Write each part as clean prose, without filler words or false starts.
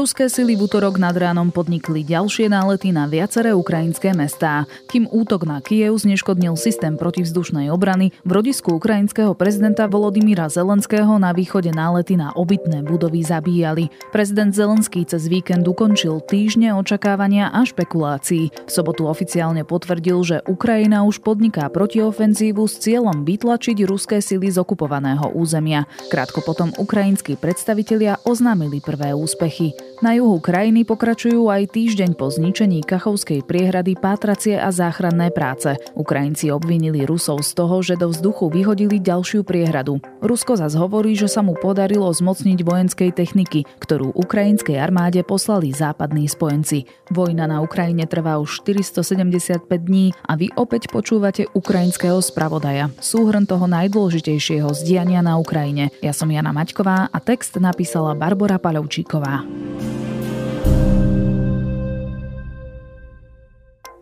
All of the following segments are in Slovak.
Ruské sily v utorok nad ránom podnikli ďalšie nálety na viaceré ukrajinské mestá. Kým útok na Kyjev zneškodnil systém protivzdušnej obrany, v rodisku ukrajinského prezidenta Volodymyra Zelenského na východe nálety na obytné budovy zabíjali. Prezident Zelenský cez víkend ukončil týždne očakávania a špekulácií. V sobotu oficiálne potvrdil, že Ukrajina už podniká protiofenzívu s cieľom vytlačiť ruské sily z okupovaného územia. Krátko potom ukrajinskí predstavitelia oznámili prvé úspechy. Na juhu krajiny pokračujú aj týždeň po zničení Kachovskej priehrady pátracie a záchranné práce. Ukrajinci obvinili Rusov z toho, že do vzduchu vyhodili ďalšiu priehradu. Rusko zase hovorí, že sa mu podarilo zmocniť vojenskej techniky, ktorú ukrajinskej armáde poslali západní spojenci. Vojna na Ukrajine trvá už 475 dní a vy opäť počúvate Ukrajinského spravodaja. Súhrn toho najdôležitejšieho zdiania na Ukrajine. Ja som Jana Maťková a text napísala Barbora Paľovčíková.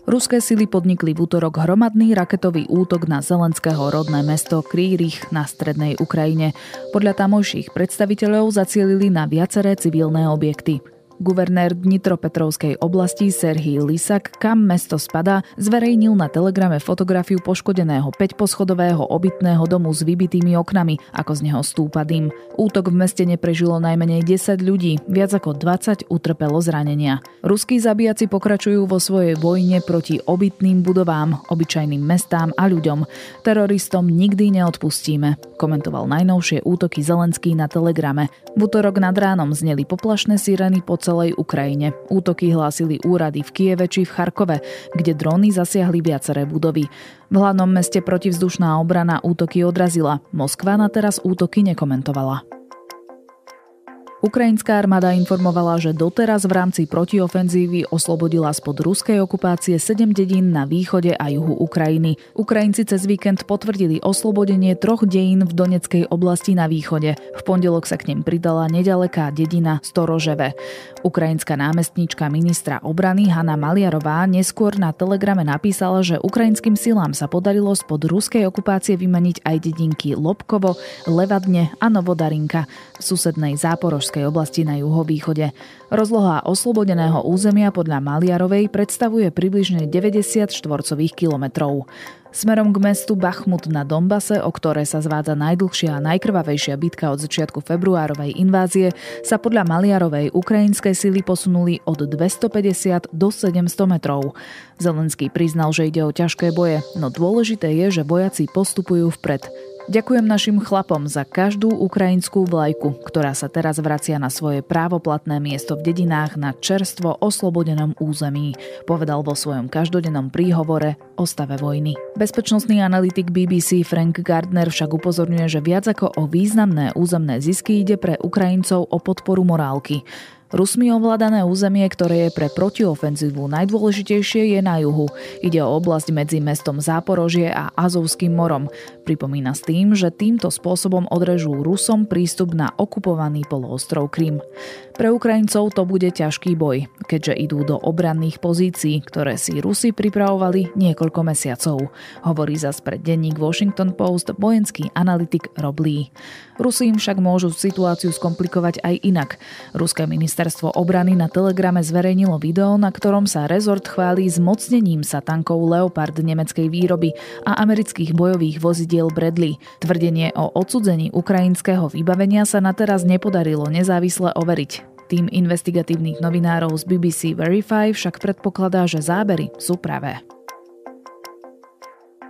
Ruské sily podnikli v utorok hromadný raketový útok na Zelenského rodné mesto Kryvyj Rih na strednej Ukrajine. Podľa tamojších predstaviteľov zacielili na viaceré civilné objekty. Guvernér Dnipropetrovskej oblasti Serhiy Lysak, kam mesto spadá, zverejnil na telegrame fotografiu poškodeného 5-poschodového obytného domu s vybitými oknami, ako z neho stúpa dym. Útok v meste neprežilo najmenej 10 ľudí, viac ako 20 utrpelo zranenia. Ruskí zabíjaci pokračujú vo svojej vojne proti obytným budovám, obyčajným mestám a ľuďom. Teroristom nikdy neodpustíme, komentoval najnovšie útoky Zelenský na telegrame. V utorok nad ránom zneli poplašné sirény po celej Ukrajine. Útoky hlásili úrady v Kieve či v Charkove, kde dróny zasiahli viaceré budovy. V hlavnom meste protivzdušná obrana útoky odrazila. Moskva na teraz útoky nekomentovala. Ukrajinská armáda informovala, že doteraz v rámci protiofenzívy oslobodila spod ruskej okupácie 7 dedín na východe a juhu Ukrajiny. Ukrajinci cez víkend potvrdili oslobodenie 3 dedín v Donetskej oblasti na východe. V pondelok sa k nim pridala nedaleká dedina Storoževe. Ukrajinská námestníčka ministra obrany Hanna Maliarová neskôr na telegrame napísala, že ukrajinským silám sa podarilo spod ruskej okupácie vymeniť aj dedinky Lobkovo, Levadne a Novodarinka v susednej Záporožskej oblasti na juhovýchode. Rozloha oslobodeného územia podľa Maliarovej predstavuje približne 90 štvorcových kilometrov. Smerom k mestu Bachmut na Donbase, o ktoré sa zvádza najdlhšia a najkrvavejšia bitka od začiatku februárovej invázie, sa podľa Maliarovej ukrajinské sily posunuli od 250 do 700 metrov. Zelenský priznal, že ide o ťažké boje, no dôležité je, že vojaci postupujú vpred. Ďakujem našim chlapom za každú ukrajinskú vlajku, ktorá sa teraz vracia na svoje právoplatné miesto v dedinách na čerstvo oslobodenom území, povedal vo svojom každodennom príhovore o stave vojny. Bezpečnostný analytik BBC Frank Gardner však upozorňuje, že viac ako o významné územné zisky ide pre Ukrajincov o podporu morálky. Rusmi ovládané územie, ktoré je pre protiofenzívu najdôležitejšie, je na juhu. Ide o oblasť medzi mestom Záporožie a Azovským morom. Pripomína s tým, že týmto spôsobom odrežú Rusom prístup na okupovaný poloostrov Krym. Pre Ukrajincov to bude ťažký boj, keďže idú do obranných pozícií, ktoré si Rusi pripravovali niekoľko mesiacov. Hovorí zas pre denník Washington Post vojenský analytik Rob Lee. Rusi im však môžu situáciu skomplikovať aj inak. Ruské Ministerstvo obrany na telegrame zverejnilo video, na ktorom sa rezort chválí zmocnením sa tankov Leopard nemeckej výroby a amerických bojových vozidiel Bradley. Tvrdenie o odsudzení ukrajinského vybavenia sa na teraz nepodarilo nezávisle overiť. Tým investigatívnych novinárov z BBC Verify však predpokladá, že zábery sú pravé.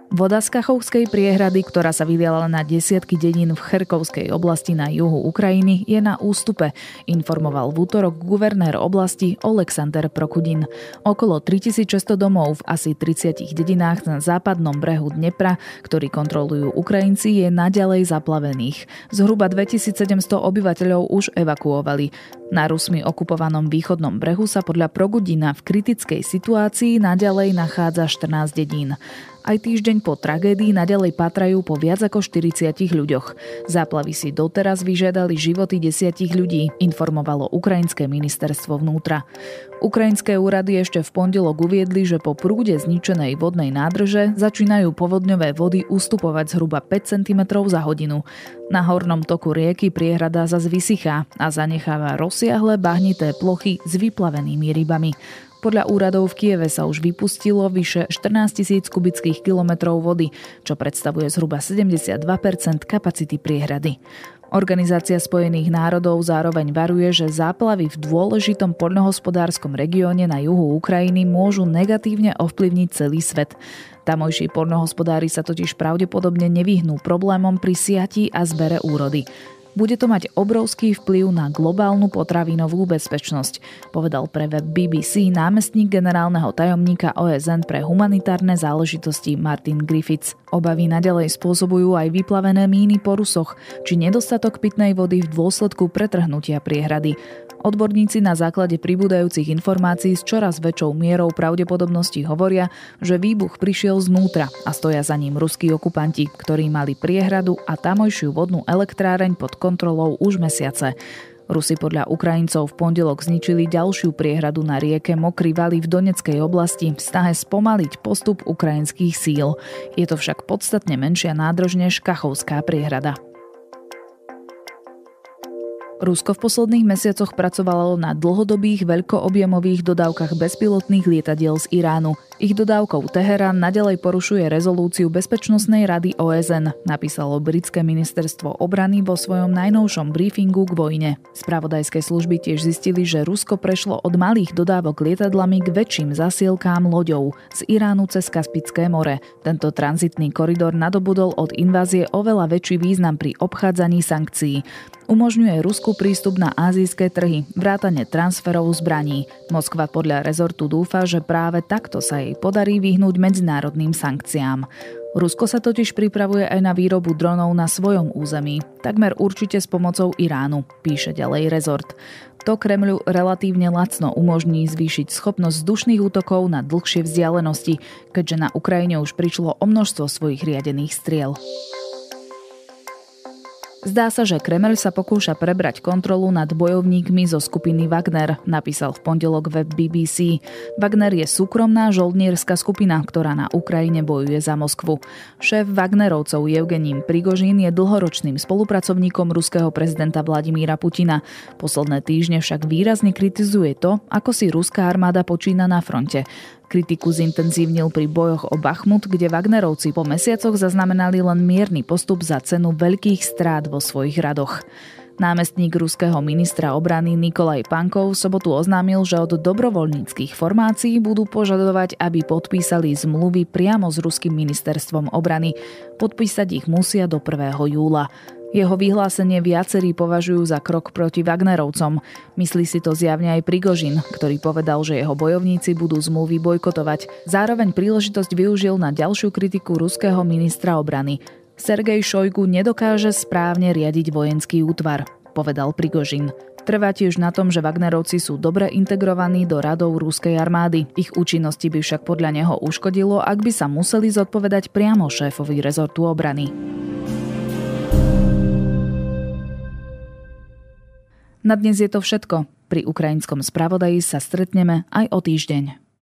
Voda z Kachovskej priehrady, ktorá sa vyliala na desiatky dedín v Cherkovskej oblasti na juhu Ukrajiny, je na ústupe, informoval v utorok guvernér oblasti Oleksandr Prokudin. Okolo 3600 domov v asi 30 dedinách na západnom brehu Dnepra, ktorý kontrolujú Ukrajinci, je naďalej zaplavených. Zhruba 2700 obyvateľov už evakuovali. Na Rusmi okupovanom východnom brehu sa podľa Prokudina v kritickej situácii naďalej nachádza 14 dedín. Aj týždeň po tragédii naďalej pátrajú po viac ako 40 ľuďoch. Záplavy si doteraz vyžiadali životy 10 ľudí, informovalo ukrajinské ministerstvo vnútra. Ukrajinské úrady ešte v pondelok uviedli, že po prúde zničenej vodnej nádrže začínajú povodňové vody ustupovať zhruba 5 cm za hodinu. Na hornom toku rieky priehrada zas vysychá a zanecháva rozsiahle rozsiahle bahnité plochy s vyplavenými rybami. Podľa úradov v Kieve sa už vypustilo vyše 14 000 kubických kilometrov vody, čo predstavuje zhruba 72% kapacity priehrady. Organizácia Spojených národov zároveň varuje, že záplavy v dôležitom poľnohospodárskom regióne na juhu Ukrajiny môžu negatívne ovplyvniť celý svet. Tamojší poľnohospodári sa totiž pravdepodobne nevyhnú problémom pri siati a zbere úrody. Bude to mať obrovský vplyv na globálnu potravinovú bezpečnosť, povedal pre web BBC námestník generálneho tajomníka OSN pre humanitárne záležitosti Martin Griffiths. Obavy naďalej spôsobujú aj vyplavené míny po Rusoch či nedostatok pitnej vody v dôsledku pretrhnutia priehrady. Odborníci na základe pribúdajúcich informácií s čoraz väčšou mierou pravdepodobnosti hovoria, že výbuch prišiel znútra a stoja za ním ruskí okupanti, ktorí mali priehradu a tamojšiu vodnú elektráreň pod kontrolou už mesiace. Rusi podľa Ukrajincov v pondelok zničili ďalšiu priehradu na rieke Mokry Vali v Donetskej oblasti v snahe spomaliť postup ukrajinských síl. Je to však podstatne menšia nádrž než Kachovská priehrada. Rusko v posledných mesiacoch pracovalo na dlhodobých veľkoobjemových dodávkach bezpilotných lietadiel z Iránu. Ich dodávkou Teherán naďalej porušuje rezolúciu Bezpečnostnej rady OSN, napísalo britské ministerstvo obrany vo svojom najnovšom briefingu k vojne. Spravodajské služby tiež zistili, že Rusko prešlo od malých dodávok lietadlami k väčším zasielkám loďou z Iránu cez Kaspické more. Tento tranzitný koridor nadobudol od invázie oveľa väčší význam pri obchádzaní sankcií. Umožňuje Rusku prístup na ázijské trhy, vrátane transferov zbraní. Moskva podľa rezortu dúfa, že práve takto sa jej podarí vyhnúť medzinárodným sankciám. Rusko sa totiž pripravuje aj na výrobu dronov na svojom území, takmer určite s pomocou Iránu, píše ďalej rezort. To Kremľu relatívne lacno umožní zvýšiť schopnosť vzdušných útokov na dlhšie vzdialenosti, keďže na Ukrajine už prišlo o množstvo svojich riadených striel. Zdá sa, že Kremeľ sa pokúša prebrať kontrolu nad bojovníkmi zo skupiny Wagner, napísal v pondelok web BBC. Wagner je súkromná žoldnierska skupina, ktorá na Ukrajine bojuje za Moskvu. Šéf Wagnerovcov Evgén Prigožín je dlhoročným spolupracovníkom ruského prezidenta Vladimíra Putina. Posledné týždne však výrazne kritizuje to, ako si ruská armáda počína na fronte. Kritiku zintenzívnil pri bojoch o Bachmut, kde Wagnerovci po mesiacoch zaznamenali len mierny postup za cenu veľkých strát vo svojich radoch. Námestník ruského ministra obrany Nikolaj Pankov v sobotu oznámil, že od dobrovoľníckych formácií budú požadovať, aby podpísali zmluvy priamo s ruským ministerstvom obrany. Podpísať ich musia do 1. júla. Jeho vyhlásenie viacerí považujú za krok proti Wagnerovcom. Myslí si to zjavne aj Prigožin, ktorý povedal, že jeho bojovníci budú zmluvy bojkotovať. Zároveň príležitosť využil na ďalšiu kritiku ruského ministra obrany. Sergej Šojgu nedokáže správne riadiť vojenský útvar, povedal Prigožin. Trvá tiež na tom, že Wagnerovci sú dobre integrovaní do radov ruskej armády. Ich účinnosti by však podľa neho uškodilo, ak by sa museli zodpovedať priamo šéfovi rezortu obrany. Na dnes je to všetko. Pri Ukrajinskom spravodaji sa stretneme aj o týždeň.